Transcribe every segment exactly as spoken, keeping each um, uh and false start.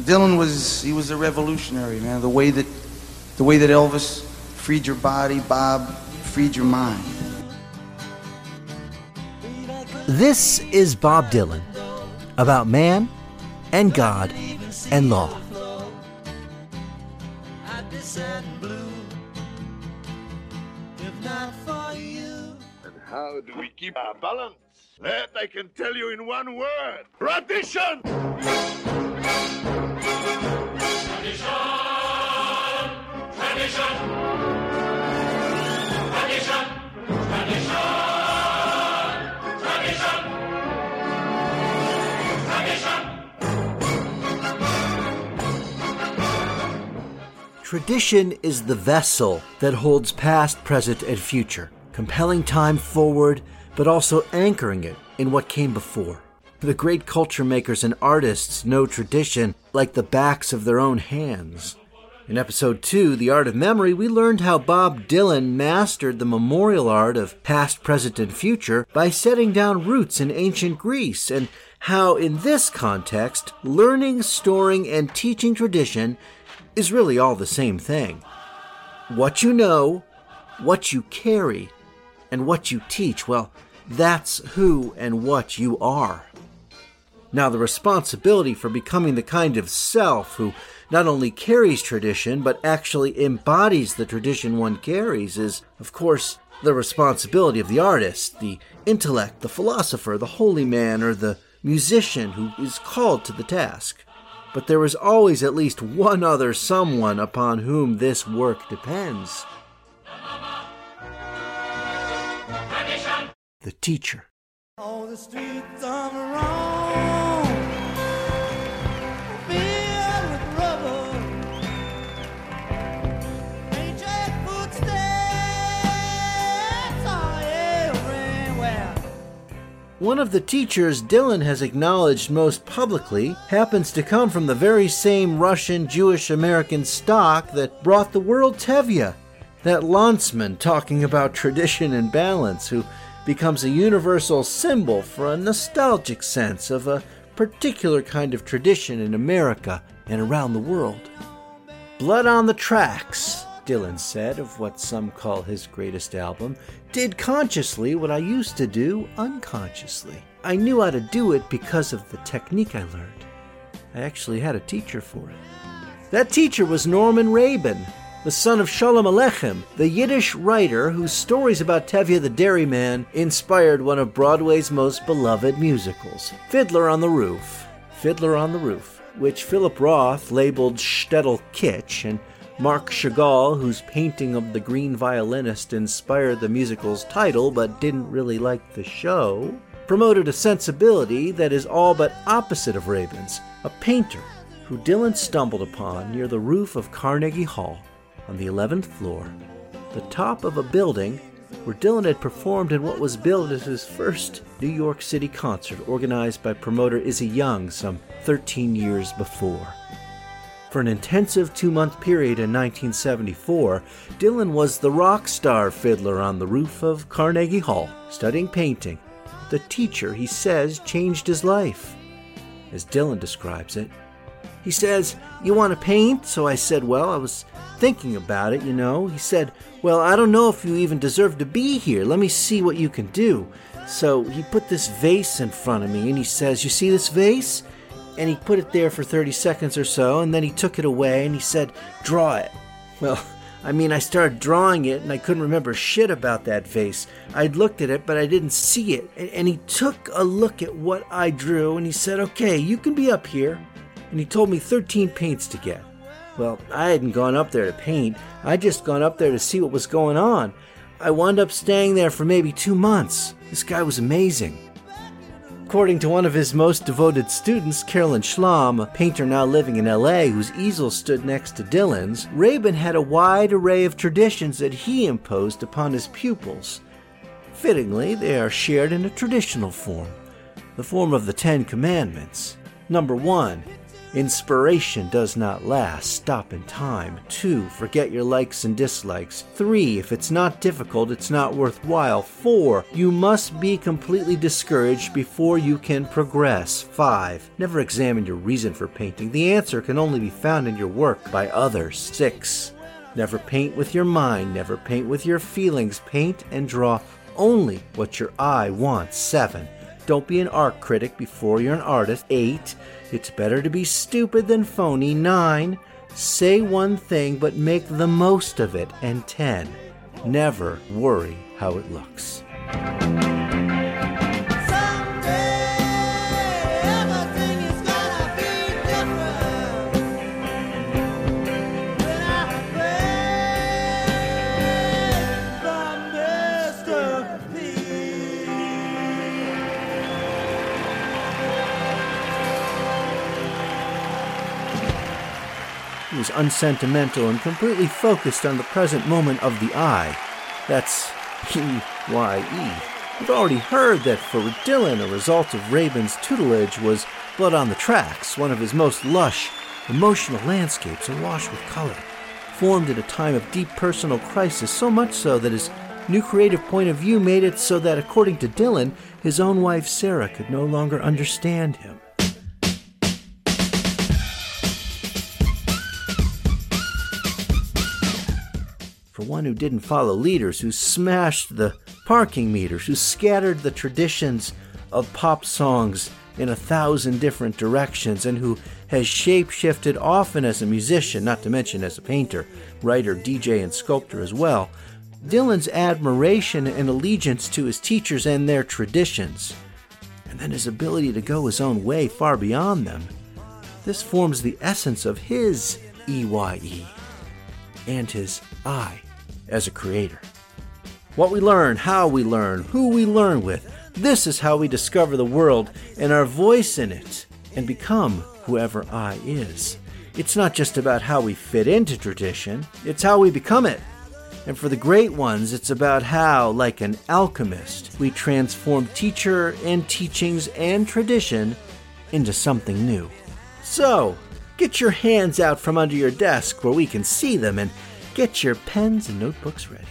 Dylan was, he was a revolutionary, man. The way that, the way that Elvis freed your body, Bob freed your mind. This is Bob Dylan, about man and God and law. And how do we keep our balance? That I can tell you in one word. Tradition! Tradition! Tradition! Tradition! Tradition! Tradition! Tradition! Tradition is the vessel that holds past, present, and future, compelling time forward, but also anchoring it in what came before. The great culture makers and artists know tradition like the backs of their own hands. In episode two, The Art of Memory, we learned how Bob Dylan mastered the memorial art of past, present, and future by setting down roots in ancient Greece, and how in this context, learning, storing, and teaching tradition is really all the same thing. What you know, what you carry, and what you teach, well, that's who and what you are. Now, the responsibility for becoming the kind of self who not only carries tradition, but actually embodies the tradition one carries is, of course, the responsibility of the artist, the intellect, the philosopher, the holy man, or the musician who is called to the task. But there is always at least one other someone upon whom this work depends. The teacher. Oh, the streets are wrong, filled with rubble, ancient footsteps are everywhere. One of the teachers Dylan has acknowledged most publicly happens to come from the very same Russian Jewish American stock that brought the world Tevye, that lanceman talking about tradition and balance, who becomes a universal symbol for a nostalgic sense of a particular kind of tradition in America and around the world. Blood on the Tracks, Dylan said of what some call his greatest album, did consciously what I used to do unconsciously. I knew how to do it because of the technique I learned. I actually had a teacher for it. That teacher was Norman Raeben, the son of Sholem Aleichem, the Yiddish writer whose stories about Tevye the Dairyman inspired one of Broadway's most beloved musicals, Fiddler on the Roof. Fiddler on the Roof, which Philip Roth labeled shtetl kitsch, and Mark Chagall, whose painting of the Green Violinist inspired the musical's title but didn't really like the show, promoted a sensibility that is all but opposite of Raeben's, a painter who Dylan stumbled upon near the roof of Carnegie Hall, on the eleventh floor, the top of a building where Dylan had performed in what was billed as his first New York City concert, organized by promoter Izzy Young some thirteen years before. For an intensive two-month period in nineteen seventy-four, Dylan was the rock star fiddler on the roof of Carnegie Hall, studying painting. The teacher, he says, changed his life. As Dylan describes it, he says, "You want to paint?" So I said, "Well, I was thinking about it, you know." He said, "Well, I don't know if you even deserve to be here. Let me see what you can do." So he put this vase in front of me and he says, "You see this vase?" And he put it there for thirty seconds or so, and then he took it away and he said, "Draw it." Well, I mean, I started drawing it and I couldn't remember shit about that vase. I'd looked at it, but I didn't see it. And he took a look at what I drew and he said, "Okay, you can be up here." And he told me thirteen paints to get. Well, I hadn't gone up there to paint. I'd just gone up there to see what was going on. I wound up staying there for maybe two months. This guy was amazing. According to one of his most devoted students, Carolyn Schlam, a painter now living in L A whose easel stood next to Dylan's, Raeben had a wide array of traditions that he imposed upon his pupils. Fittingly, they are shared in a traditional form, the form of the Ten Commandments. Number one, inspiration does not last. Stop in time. Two, forget your likes and dislikes. Three, if it's not difficult, it's not worthwhile. Four, you must be completely discouraged before you can progress. Five, never examine your reason for painting. The answer can only be found in your work by others. Six, never paint with your mind. Never paint with your feelings. Paint and draw only what your eye wants. Seven, don't be an art critic before you're an artist. Eight, it's better to be stupid than phony. Nine, say one thing but make the most of it. And ten, never worry how it looks. Was unsentimental and completely focused on the present moment of the eye. That's E Y E. We've already heard that for Dylan, a result of Raeben's tutelage was Blood on the Tracks, one of his most lush, emotional landscapes awash with color, formed at a time of deep personal crisis, so much so that his new creative point of view made it so that, according to Dylan, his own wife Sarah could no longer understand him. For one who didn't follow leaders, who smashed the parking meters, who scattered the traditions of pop songs in a thousand different directions, and who has shape-shifted often as a musician, not to mention as a painter, writer, D J, and sculptor as well, Dylan's admiration and allegiance to his teachers and their traditions, and then his ability to go his own way far beyond them, this forms the essence of his E Y E and his I as a creator. What we learn, how we learn, who we learn with, this is how we discover the world and our voice in it and become whoever I is. It's not just about how we fit into tradition, it's how we become it. And for the great ones, it's about how, like an alchemist, we transform teacher and teachings and tradition into something new. So, get your hands out from under your desk where we can see them, and get your pens and notebooks ready.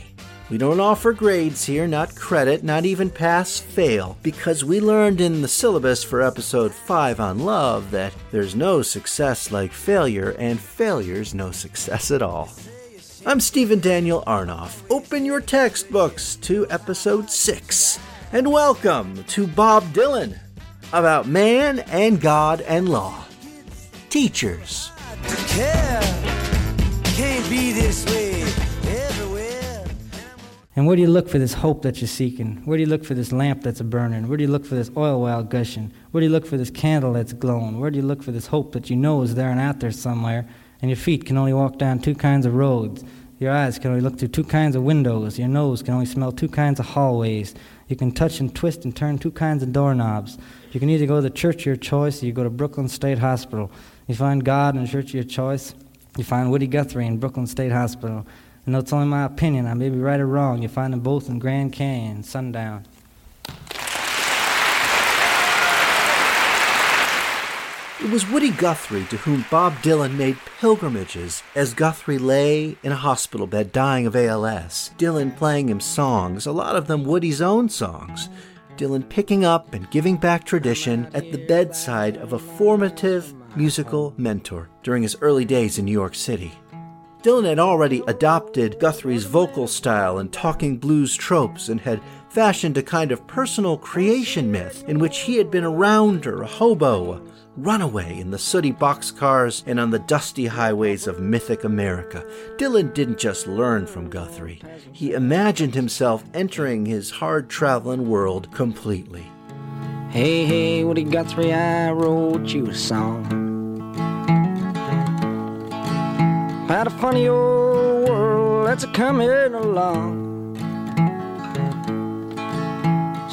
We don't offer grades here, not credit, not even pass-fail, because we learned in the syllabus for episode five on love that there's no success like failure, and failure's no success at all. I'm Stephen Daniel Arnoff. Open your textbooks to episode six, and welcome to Bob Dylan, about man and God and law. Teachers. Can't be this way everywhere. And where do you look for this hope that you're seeking? Where do you look for this lamp that's a burning? Where do you look for this oil while gushing? Where do you look for this candle that's glowing? Where do you look for this hope that you know is there and out there somewhere? And your feet can only walk down two kinds of roads. Your eyes can only look through two kinds of windows. Your nose can only smell two kinds of hallways. You can touch and twist and turn two kinds of doorknobs. You can either go to the church of your choice or you go to Brooklyn State Hospital. You find God in the church of your choice. You find Woody Guthrie in Brooklyn State Hospital. And though it's only my opinion, I may be right or wrong, you find them both in Grand Canyon Sundown. It was Woody Guthrie to whom Bob Dylan made pilgrimages as Guthrie lay in a hospital bed dying of A L S. Dylan playing him songs, a lot of them Woody's own songs. Dylan picking up and giving back tradition at the bedside of a formative musical mentor during his early days in New York City. Dylan had already adopted Guthrie's vocal style and talking blues tropes and had fashioned a kind of personal creation myth in which he had been a rounder, a hobo, a runaway in the sooty boxcars and on the dusty highways of mythic America. Dylan didn't just learn from Guthrie. He imagined himself entering his hard-traveling world completely. Hey, hey, Woody Guthrie, I wrote you a song about a funny old world that's a-comin' along.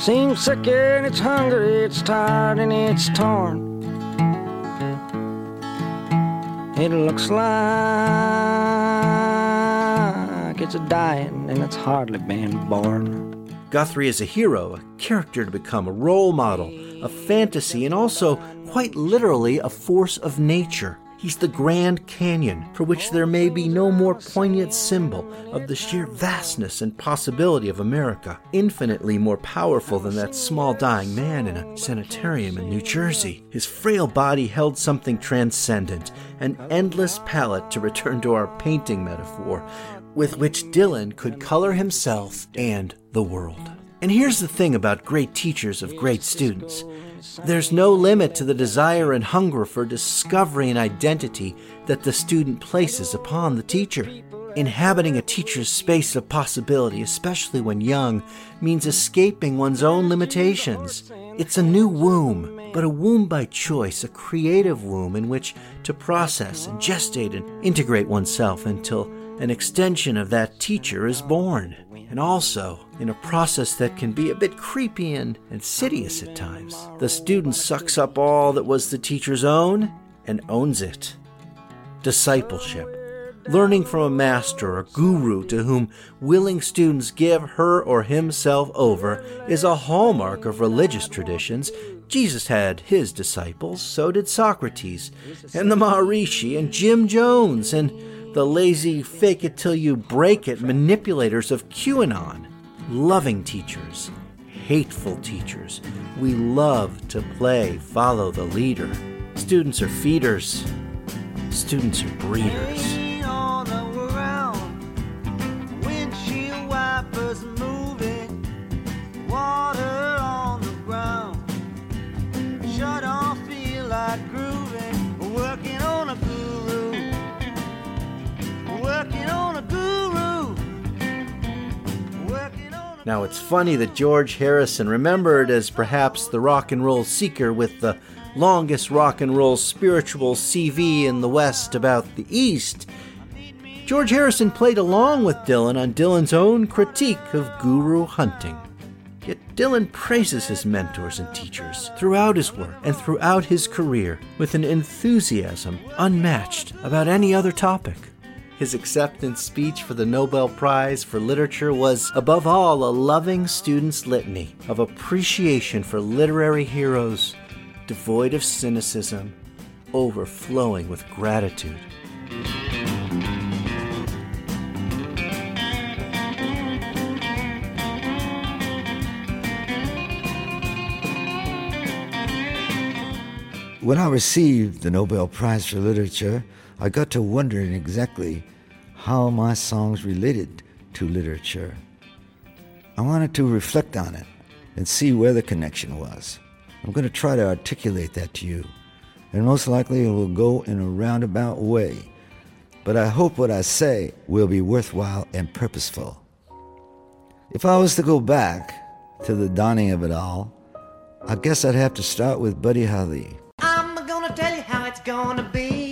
seems sick and it's hungry, it's tired and it's torn. It looks like it's dying and it's hardly been born. Guthrie is a hero, a character to become, a role model, a fantasy, and also, quite literally, a force of nature. He's the Grand Canyon, for which there may be no more poignant symbol of the sheer vastness and possibility of America, infinitely more powerful than that small dying man in a sanitarium in New Jersey. His frail body held something transcendent, an endless palette, to return to our painting metaphor, with which Dylan could color himself and the world. And here's the thing about great teachers of great students. There's no limit to the desire and hunger for discovery and identity that the student places upon the teacher. Inhabiting a teacher's space of possibility, especially when young, means escaping one's own limitations. It's a new womb, but a womb by choice, a creative womb in which to process and gestate and integrate oneself until an extension of that teacher is born. And also, in a process that can be a bit creepy and insidious at times, the student sucks up all that was the teacher's own and owns it. Discipleship. Learning from a master or guru to whom willing students give her or himself over is a hallmark of religious traditions. Jesus had his disciples, so did Socrates, and the Maharishi, and Jim Jones, and the lazy, fake-it-till-you-break-it manipulators of QAnon. Loving teachers, hateful teachers. We love to play follow the leader. Students are feeders. Students are breeders. Now, it's funny that George Harrison, remembered as perhaps the rock and roll seeker with the longest rock and roll spiritual C V in the West about the East, George Harrison played along with Dylan on Dylan's own critique of guru hunting. Yet Dylan praises his mentors and teachers throughout his work and throughout his career with an enthusiasm unmatched about any other topic. His acceptance speech for the Nobel Prize for Literature was, above all, a loving student's litany of appreciation for literary heroes, devoid of cynicism, overflowing with gratitude. When I received the Nobel Prize for Literature, I got to wondering exactly how my songs related to literature. I wanted to reflect on it and see where the connection was. I'm going to try to articulate that to you, and most likely it will go in a roundabout way. But I hope what I say will be worthwhile and purposeful. If I was to go back to the dawning of it all, I guess I'd have to start with Buddy Holly. Tell you how it's gonna be.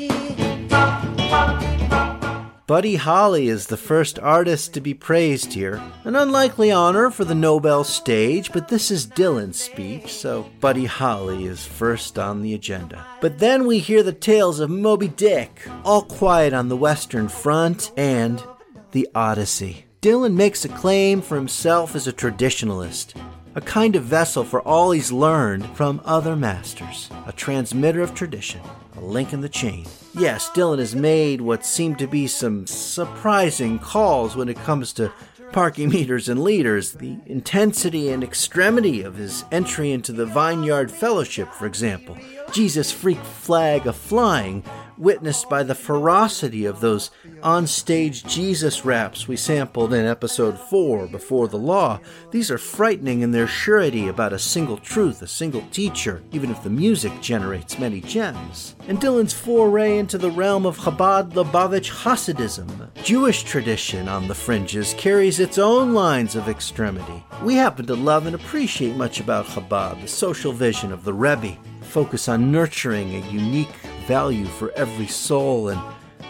Buddy Holly is the first artist to be praised here. An unlikely honor for the Nobel stage, but this is Dylan's speech, so Buddy Holly is first on the agenda. But then we hear the tales of Moby Dick, All Quiet on the Western Front, and The Odyssey. Dylan makes a claim for himself as a traditionalist, a kind of vessel for all he's learned from other masters, a transmitter of tradition, a link in the chain. Yes, Dylan has made what seem to be some surprising calls when it comes to parking meters and leaders. The intensity and extremity of his entry into the Vineyard Fellowship, for example, Jesus freak flag of flying, witnessed by the ferocity of those on-stage Jesus raps we sampled in episode four, Before the Law. These are frightening in their surety about a single truth, a single teacher, even if the music generates many gems. And Dylan's foray into the realm of Chabad-Lubavitch Hasidism, Jewish tradition on the fringes, carries its own lines of extremity. We happen to love and appreciate much about Chabad, the social vision of the Rebbe, focus on nurturing a unique value for every soul and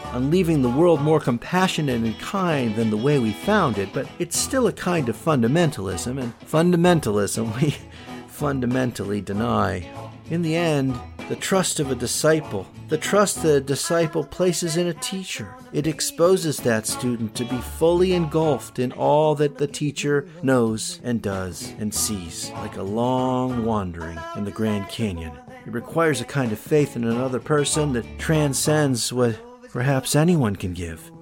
on leaving the world more compassionate and kind than the way we found it, but it's still a kind of fundamentalism, and fundamentalism we fundamentally deny. In the end, the trust of a disciple, the trust that a disciple places in a teacher, it exposes that student to be fully engulfed in all that the teacher knows and does and sees, like a long wandering in the Grand Canyon. It requires a kind of faith in another person that transcends what perhaps anyone can give,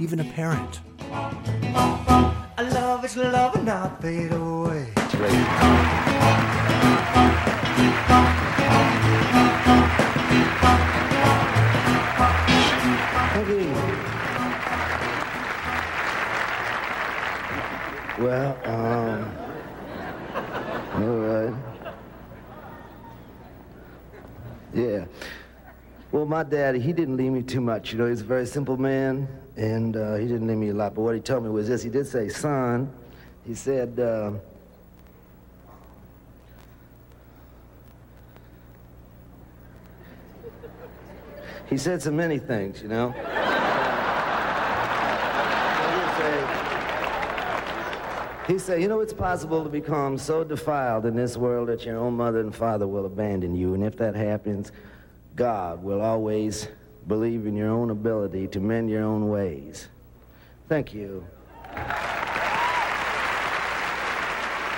even a parent. I love is love and not fade away. Well, um, all right. Yeah. Well, my daddy, he didn't leave me too much. You know, he was a very simple man, and uh, he didn't leave me a lot. But what he told me was this. He did say, son, he said, uh, he said so many things, you know. He said, you know, it's possible to become so defiled in this world that your own mother and father will abandon you. And if that happens, God will always believe in your own ability to mend your own ways. Thank you.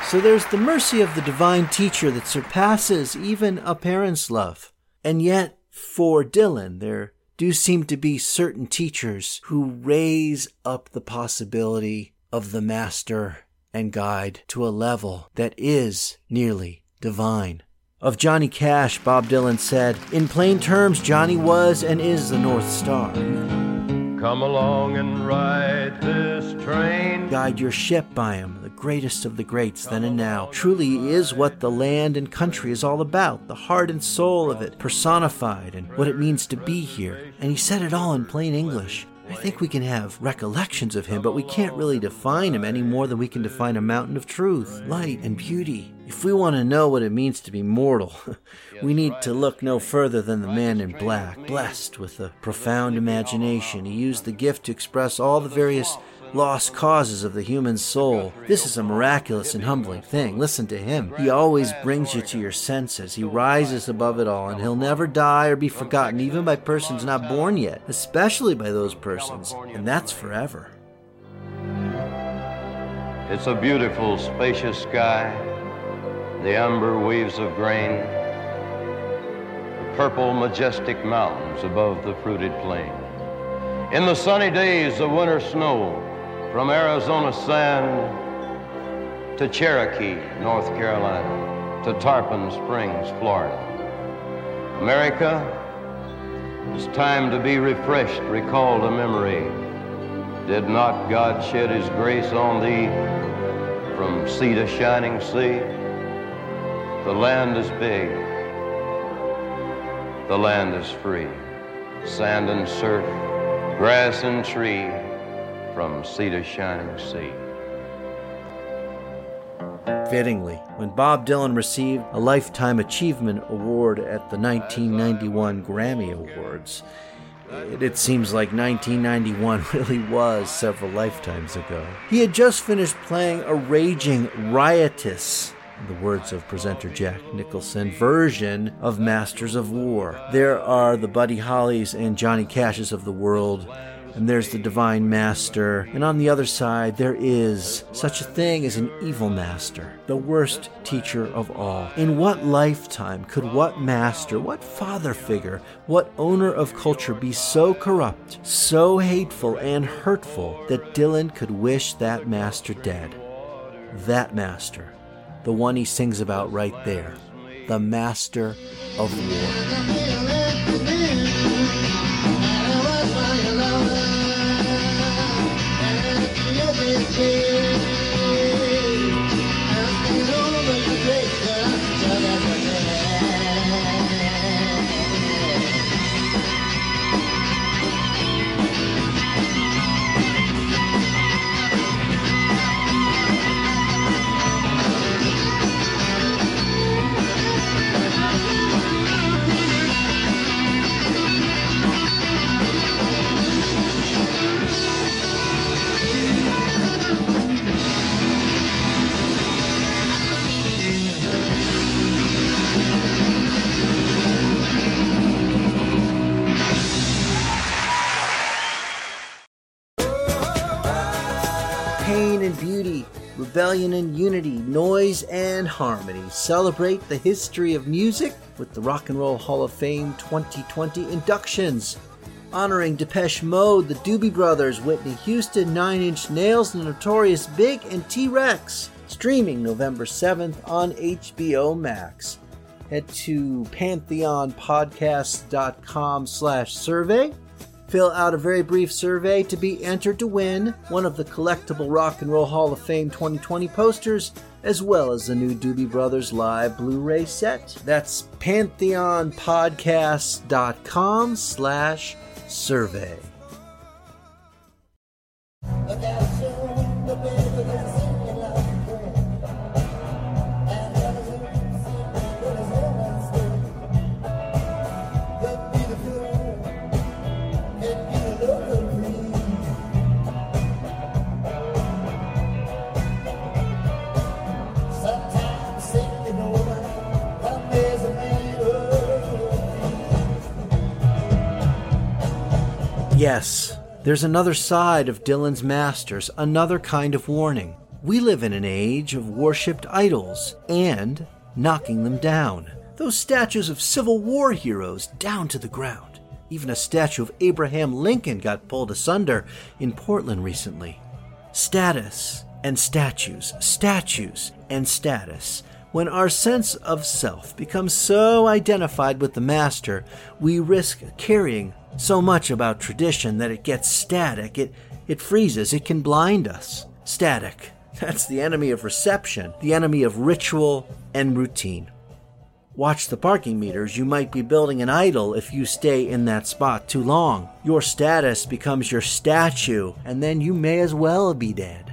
So there's the mercy of the divine teacher that surpasses even a parent's love. And yet, for Dylan, there do seem to be certain teachers who raise up the possibility of the master and guide to a level that is nearly divine. Of Johnny Cash, Bob Dylan said, in plain terms, Johnny was and is the North Star. Come along and ride this train. Guide your ship by him, the greatest of the greats then and now. Truly is what the land and country is all about, the heart and soul of it, personified, and what it means to be here. And he said it all in plain English. I think we can have recollections of him, but we can't really define him any more than we can define a mountain of truth, light, and beauty. If we want to know what it means to be mortal, we need to look no further than the man in black, blessed with a profound imagination. He used the gift to express all the various lost causes of the human soul. This is a miraculous and humbling thing. Listen to him. He always brings you to your senses. He rises above it all, and he'll never die or be forgotten, even by persons not born yet, especially by those persons, and that's forever. It's a beautiful, spacious sky, the amber waves of grain, the purple, majestic mountains above the fruited plain. In the sunny days of winter snow, from Arizona sand to Cherokee, North Carolina, to Tarpon Springs, Florida. America, it's time to be refreshed, recall the memory. Did not God shed his grace on thee from sea to shining sea? The land is big, the land is free, sand and surf, grass and tree, from sea to shining sea. Fittingly, when Bob Dylan received a Lifetime Achievement Award at the nineteen ninety-one Grammy Awards, it, it seems like nineteen ninety-one really was several lifetimes ago. He had just finished playing a raging, riotous, in the words of presenter Jack Nicholson, version of Masters of War. There are the Buddy Hollys and Johnny Cashes of the world, and there's the divine master, and on the other side there is such a thing as an evil master, the worst teacher of all. In what lifetime could what master, what father figure, what owner of culture be so corrupt, so hateful and hurtful that Dylan could wish that master dead? That master, the one he sings about right there, the master of war. pain and beauty, rebellion and unity, noise and harmony. Celebrate the history of music with the Rock and Roll Hall of Fame twenty twenty inductions, honoring Depeche Mode, the Doobie Brothers, Whitney Houston, Nine Inch Nails, The Notorious Big, and T-Rex. Streaming November seventh on H B O Max. Head to Pantheon Podcasts dot com slash survey. Fill out a very brief survey to be entered to win one of the collectible Rock and Roll Hall of Fame twenty twenty posters, as well as the new Doobie Brothers Live Blu-ray set. That's Pantheon Podcasts dot com slash survey. Yes, there's another side of Dylan's Masters, another kind of warning. We live in an age of worshipped idols and knocking them down. Those statues of Civil War heroes down to the ground. Even a statue of Abraham Lincoln got pulled asunder in Portland recently. Status and statues, statues and status. When our sense of self becomes so identified with the master, we risk carrying so much about tradition that it gets static, it, it freezes, it can blind us. Static. That's the enemy of reception, the enemy of ritual and routine. Watch the parking meters. You might be building an idol if you stay in that spot too long. Your status becomes your statue, and then you may as well be dead.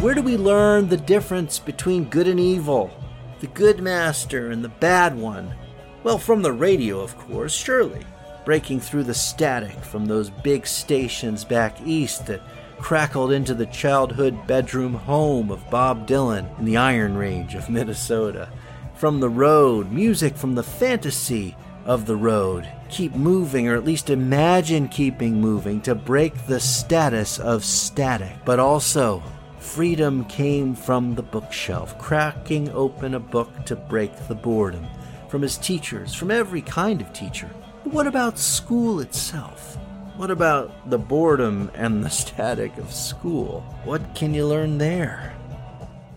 Where do we learn the difference between good and evil? The good master and the bad one? Well, from the radio, of course, surely. Breaking through the static from those big stations back east that crackled into the childhood bedroom home of Bob Dylan in the Iron Range of Minnesota. From the road, music from the fantasy of the road. Keep moving, or at least imagine keeping moving, to break the status of static. But also, freedom came from the bookshelf, cracking open a book to break the boredom. From his teachers, from every kind of teacher. But what about school itself? What about the boredom and the static of school? What can you learn there?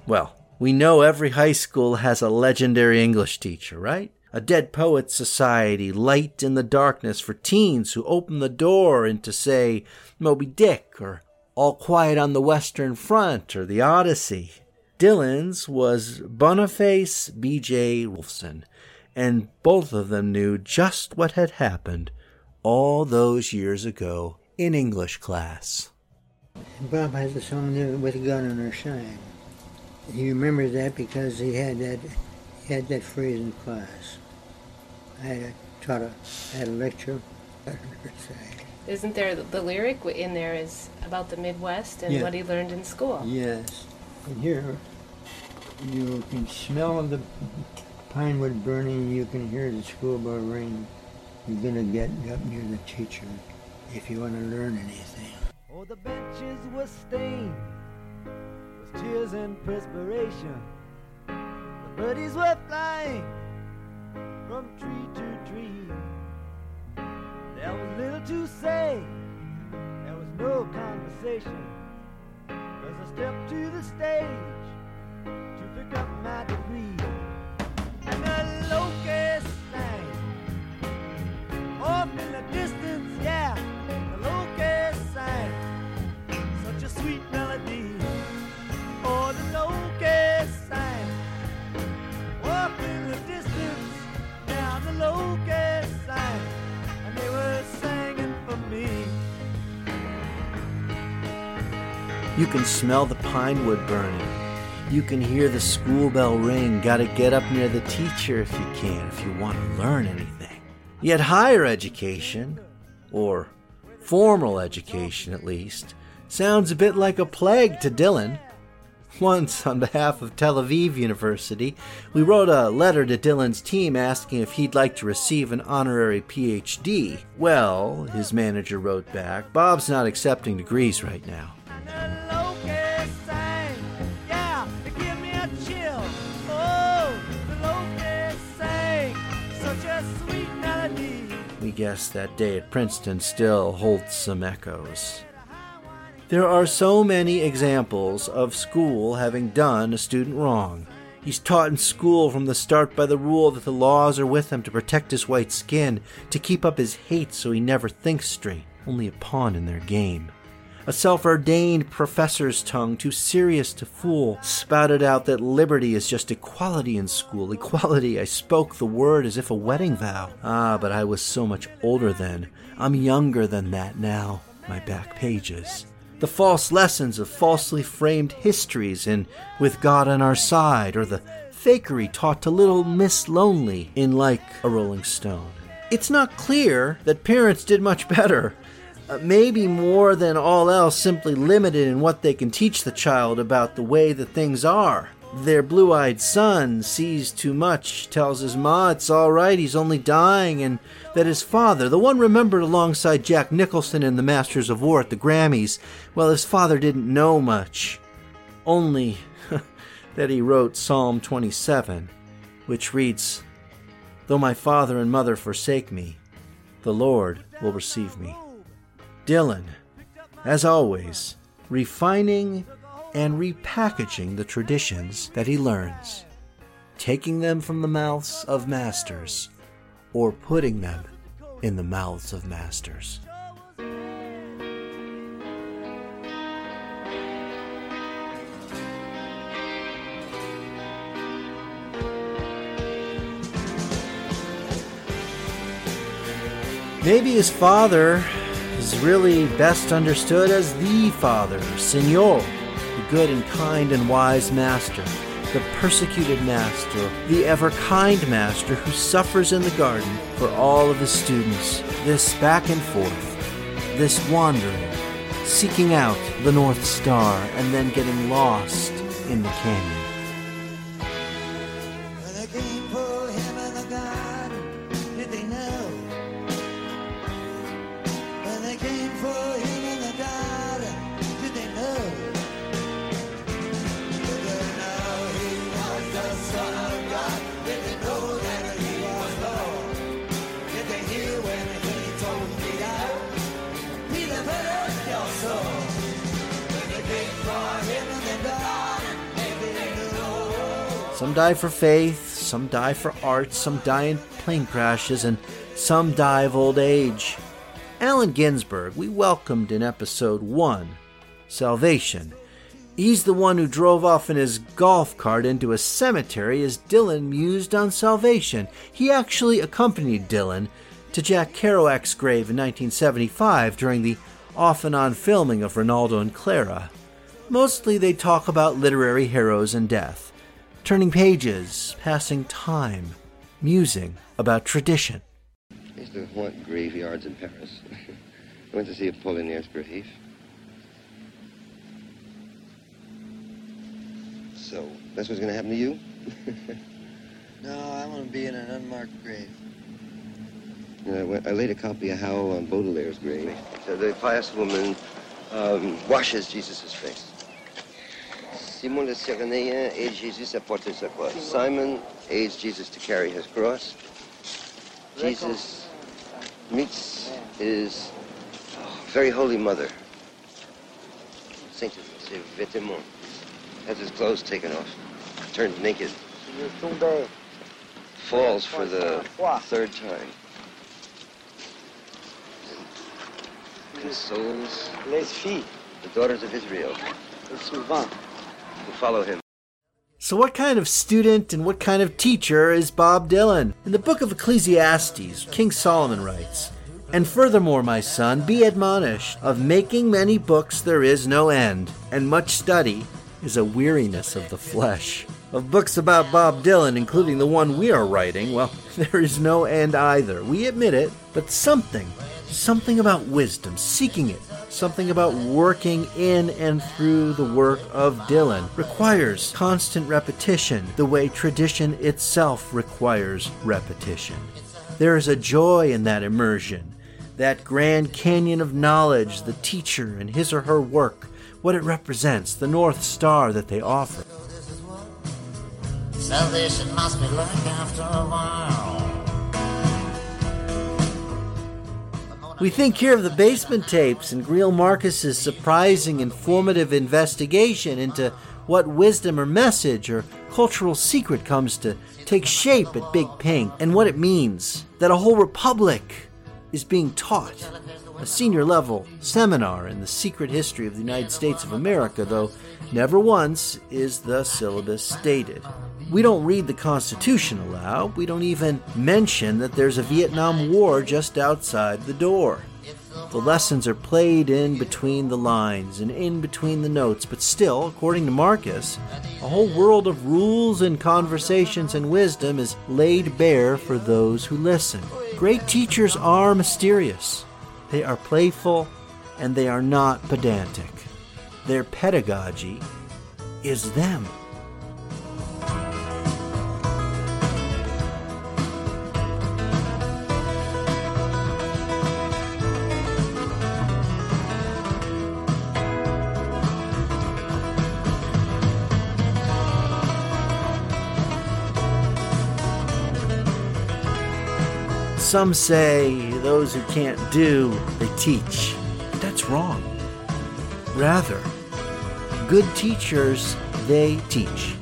Well, we know every high school has a legendary English teacher, right? A Dead Poets Society, light in the darkness for teens who open the door into, say, Moby Dick or All Quiet on the Western Front, or The Odyssey. Dylan's was Boniface B J Wolfson, and both of them knew just what had happened all those years ago in English class. Bob has a song with a gun on her side. He remembers that because he had that he had that phrase in class. I had a, taught a, had a lecture on her side. Isn't there the lyric in there is about the Midwest and yeah. what he learned in school? Yes. And here you can smell the pine wood burning, you can hear the school bell ring. You're going to get up near the teacher if you want to learn anything. Oh, the benches were stained with tears and perspiration. The birdies were flying from tree to tree. There was little to say, there was no conversation, as I stepped to the stage to pick up my degree, and the locust sang, off in the distance, yeah, the locust sang, such a sweet melody, oh, the locust sang, off in the distance, now the locust sang. They were singing for me. You can smell the pine wood burning. You can hear the school bell ring. Gotta get up near the teacher if you can, if you want to learn anything. Yet higher education, or formal education at least, sounds a bit like a plague to Dylan. Once, on behalf of Tel Aviv University, we wrote a letter to Dylan's team asking if he'd like to receive an honorary P H D. Well, his manager wrote back, Bob's not accepting degrees right now. We guess that day at Princeton still holds some echoes. There are so many examples of school having done a student wrong. He's taught in school from the start by the rule that the laws are with him to protect his white skin, to keep up his hate so he never thinks straight, only a pawn in their game. A self-ordained professor's tongue, too serious to fool, spouted out that liberty is just equality in school. Equality, I spoke the word as if a wedding vow. Ah, but I was so much older then. I'm younger than that now, my back pages. The false lessons of falsely framed histories in With God on Our Side, or the fakery taught to little Miss Lonely in Like a Rolling Stone. It's not clear that parents did much better. Uh, maybe more than all else, simply limited in what they can teach the child about the way that things are. Their blue-eyed son sees too much, tells his ma it's all right, he's only dying, and that his father, the one remembered alongside Jack Nicholson in the Masters of War at the Grammys, well, his father didn't know much. Only that he wrote Psalm twenty-seven, which reads, "Though my father and mother forsake me, the Lord will receive me." Dylan, as always, refining and repackaging the traditions that he learns, taking them from the mouths of masters, or putting them in the mouths of masters. Maybe his father is really best understood as the Father, Señor, the good and kind and wise Master, the persecuted Master, the ever-kind Master who suffers in the garden for all of his students, this back and forth, this wandering, seeking out the North Star and then getting lost in the canyon. Some die for faith, some die for art, some die in plane crashes, and some die of old age. Allen Ginsberg, we welcomed in episode one, Salvation. He's the one who drove off in his golf cart into a cemetery as Dylan mused on salvation. He actually accompanied Dylan to Jack Kerouac's grave in nineteen seventy-five during the off-and-on filming of Rinaldo and Clara. Mostly they talk about literary heroes and death. Turning pages, passing time, musing about tradition. I used to haunt graveyards in Paris. I went to see Apollinaire's grave. So, that's what's going to happen to you? No, I want to be in an unmarked grave. You know, I, went, I laid a copy of Howl on Baudelaire's grave. So the pious woman um, washes Jesus' face. Simon the Cyrenaean aids Jesus à porter sa croix. Simon aids Jesus to carry his cross. Jesus meets his very holy mother, Saint Vétements, has his clothes taken off, turned naked, falls for the third time, and consoles the daughters of Israel who follow him. So what kind of student and what kind of teacher is Bob Dylan? In the book of Ecclesiastes, King Solomon writes, "And furthermore, my son, be admonished, of making many books there is no end, and much study is a weariness of the flesh." Of books about Bob Dylan, including the one we are writing, well, there is no end either. We admit it, but something, something about wisdom, seeking it, something about working in and through the work of Dylan, requires constant repetition the way tradition itself requires repetition. There is a joy in that immersion, that Grand Canyon of knowledge, the teacher and his or her work, what it represents, the North Star that they offer. Salvation must be learned after a while. We think here of the basement tapes and Greil Marcus's surprising, informative investigation into what wisdom or message or cultural secret comes to take shape at Big Pink, and what it means that a whole republic is being taught. A senior-level seminar in the secret history of the United States of America, though never once is the syllabus stated. We don't read the Constitution aloud. We don't even mention that there's a Vietnam War just outside the door. The lessons are played in between the lines and in between the notes, but still, according to Marcus, a whole world of rules and conversations and wisdom is laid bare for those who listen. Great teachers are mysterious. They are playful, and they are not pedantic. Their pedagogy is them. Some say those who can't do, they teach. But that's wrong. Rather, good teachers, they teach.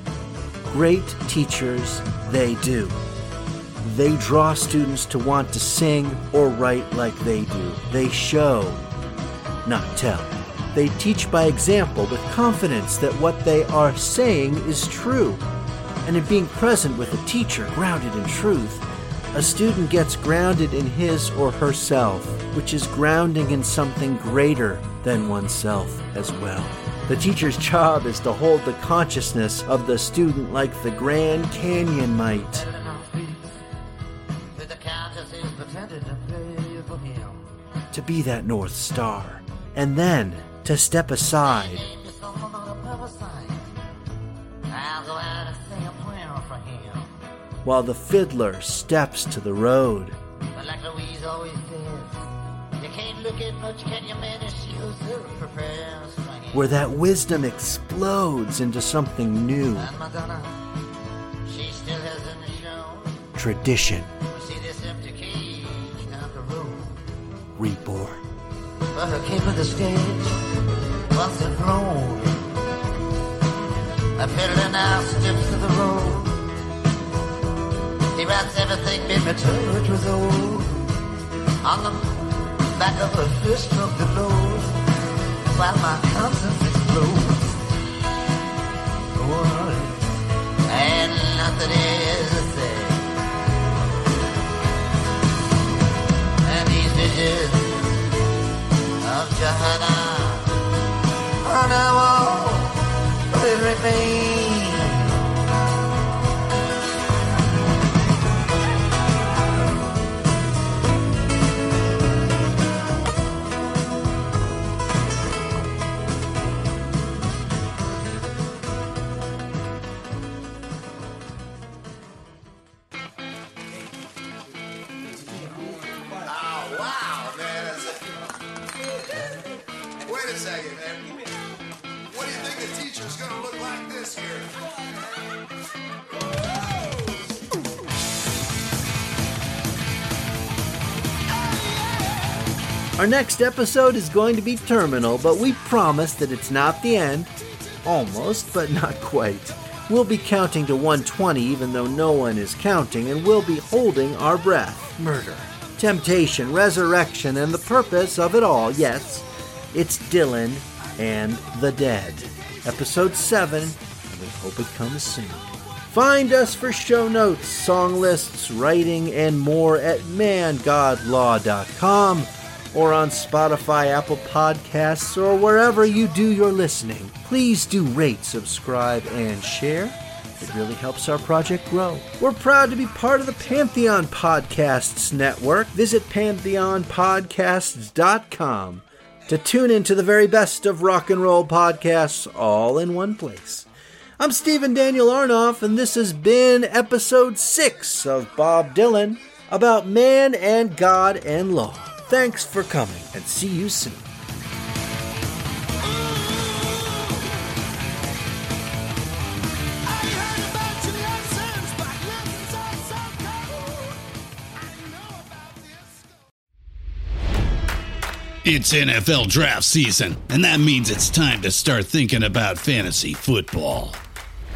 Great teachers, they do. They draw students to want to sing or write like they do. They show, not tell. They teach by example with confidence that what they are saying is true. And in being present with a teacher grounded in truth, a student gets grounded in his or herself, which is grounding in something greater than oneself as well. The teacher's job is to hold the consciousness of the student like the Grand Canyon might. To be that North Star, and then to step aside while the fiddler steps to the road. But like Louise always says, you can't look at much, can you man? Excuse her, prepare a swing. Where that wisdom explodes into something new. And Madonna, she still hasn't shown. Tradition. We see this empty cage down the road. Reborn. But her came to the stage, once and blown. A fiddler now steps to the road. He wraps everything in return which was old on the back of a fish from the blows, while my conscience explodes. Oh, and nothing is the same. And these visions of Jahannam are now all that remain. Our next episode is going to be terminal, but we promise that it's not the end. Almost, but not quite. We'll be counting to one twenty even though no one is counting, and we'll be holding our breath. Murder, temptation, resurrection, and the purpose of it all. Yes, it's Dylan and the Dead. Episode seven, and we hope it comes soon. Find us for show notes, song lists, writing, and more at man god law dot com. or on Spotify, Apple Podcasts, or wherever you do your listening. Please do rate, subscribe, and share. It really helps our project grow. We're proud to be part of the Pantheon Podcasts Network. Visit Pantheon Podcasts dot com to tune into the very best of rock and roll podcasts all in one place. I'm Stephen Daniel Arnoff, and this has been episode six of Bob Dylan, about man and God and law. Thanks for coming, and see you soon. It's N F L draft season, and that means it's time to start thinking about fantasy football.